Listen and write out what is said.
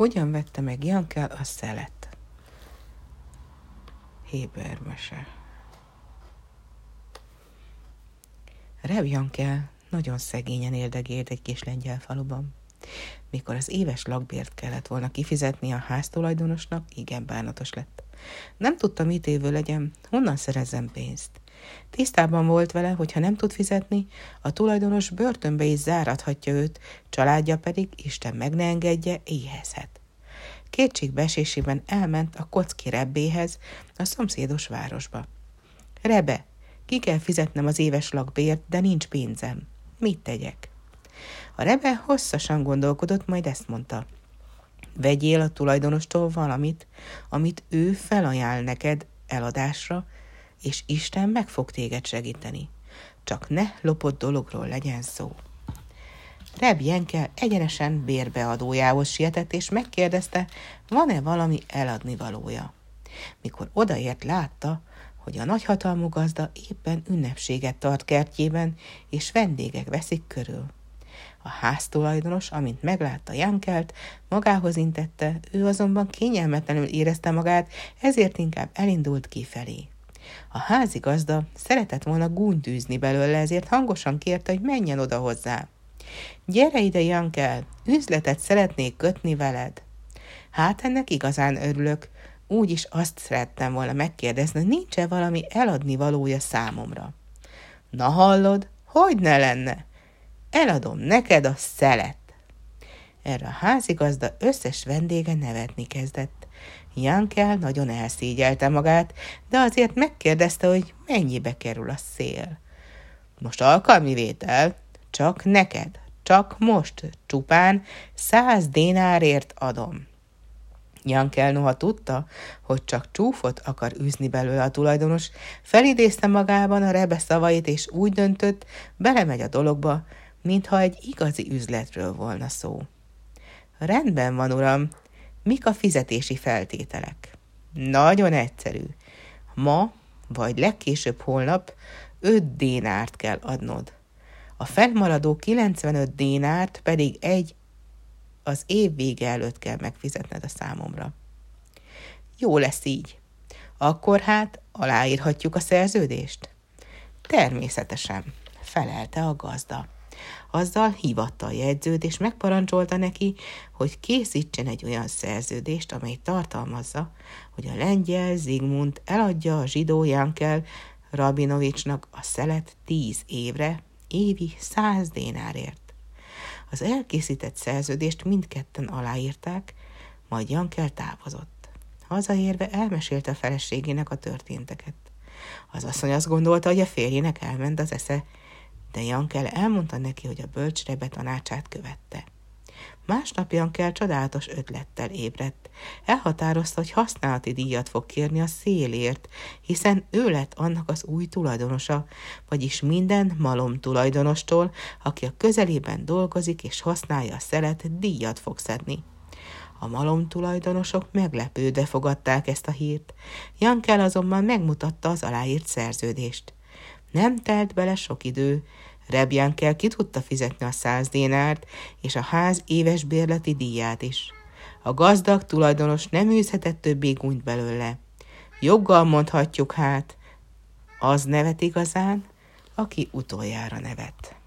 Hogyan vette meg Jankel a szelet? Héber mese. Reb Jankel nagyon szegényen éldegélt egy kis lengyel faluban. Mikor az éves lakbért kellett volna kifizetni a háztulajdonosnak, igen bánatos lett. Nem tudta, mit évő legyen, honnan szerezzen pénzt. Tisztában volt vele, hogy ha nem tud fizetni, a tulajdonos börtönbe is záradhatja őt, családja pedig, Isten meg ne engedje, éhezhet. Kétségbeesésében elment a kocki Rebbéhez, a szomszédos városba. Rebe, ki kell fizetnem az éves lakbért, de nincs pénzem. Mit tegyek? A Rebe hosszasan gondolkodott, majd ezt mondta. Vegyél a tulajdonostól valamit, amit ő felajánl neked eladásra, és Isten meg fog téged segíteni. Csak ne lopott dologról legyen szó. Reb Jankel egyenesen bérbeadójához sietett, és megkérdezte, van-e valami eladnivalója. Mikor odaért, látta, hogy a nagyhatalmú gazda éppen ünnepséget tart kertjében, és vendégek veszik körül. A háztulajdonos, amint meglátta Jankelt, magához intette, ő azonban kényelmetlenül érezte magát, ezért inkább elindult kifelé. A házigazda szeretett volna gúnytűzni belőle, ezért hangosan kérte, hogy menjen oda hozzá. Gyere ide, Jankel, üzletet szeretnék kötni veled. Hát ennek igazán örülök, úgyis azt szerettem volna megkérdezni, nincs-e valami eladnivalója számomra. Na hallod, hogy ne lenne? Eladom neked a szelet. Erre a házigazda összes vendége nevetni kezdett. Jankel nagyon elszígyelte magát, de azért megkérdezte, hogy mennyibe kerül a szél. Most alkalmi vétel, csak neked, csak most, csupán 100 dénárért adom. Jankel noha tudta, hogy csak csúfot akar űzni belőle a tulajdonos, felidézte magában a Rebe szavait, és úgy döntött, belemegy a dologba, mintha egy igazi üzletről volna szó. Rendben van, uram, mik a fizetési feltételek? Nagyon egyszerű. Ma, vagy legkésőbb holnap 5 dénárt kell adnod. A fennmaradó 95 dénárt pedig az év vége előtt kell megfizetned a számomra. Jó lesz így. Akkor hát aláírhatjuk a szerződést? Természetesen, felelte a gazda. Azzal hívatta a jegyzőt, és megparancsolta neki, hogy készítsen egy olyan szerződést, amely tartalmazza, hogy a lengyel Zigmund eladja a zsidó Jankel Rabinovicsnak a szelet 10 évre, évi 100 dénárért. Az elkészített szerződést mindketten aláírták, majd Jankel távozott. Hazaérve elmesélte a feleségének a történteket. Az asszony azt gondolta, hogy a férjének elment az esze, de Jankel elmondta neki, hogy a bölcs Rebe tanácsát követte. Másnap Jankel csodálatos ötlettel ébredt. Elhatározta, hogy használati díjat fog kérni a szélért, hiszen ő lett annak az új tulajdonosa, vagyis minden malom tulajdonostól, aki a közelében dolgozik és használja a szelet, díjat fog szedni. A malom tulajdonosok meglepődve fogadták ezt a hírt. Jankel azonban megmutatta az aláírt szerződést. Nem telt bele sok idő, Reb Jankel ki tudta fizetni a 100 dénárt és a ház éves bérleti díját is. A gazdag tulajdonos nem űzhetett többé gúnyt belőle. Joggal mondhatjuk hát, az nevet igazán, aki utoljára nevet.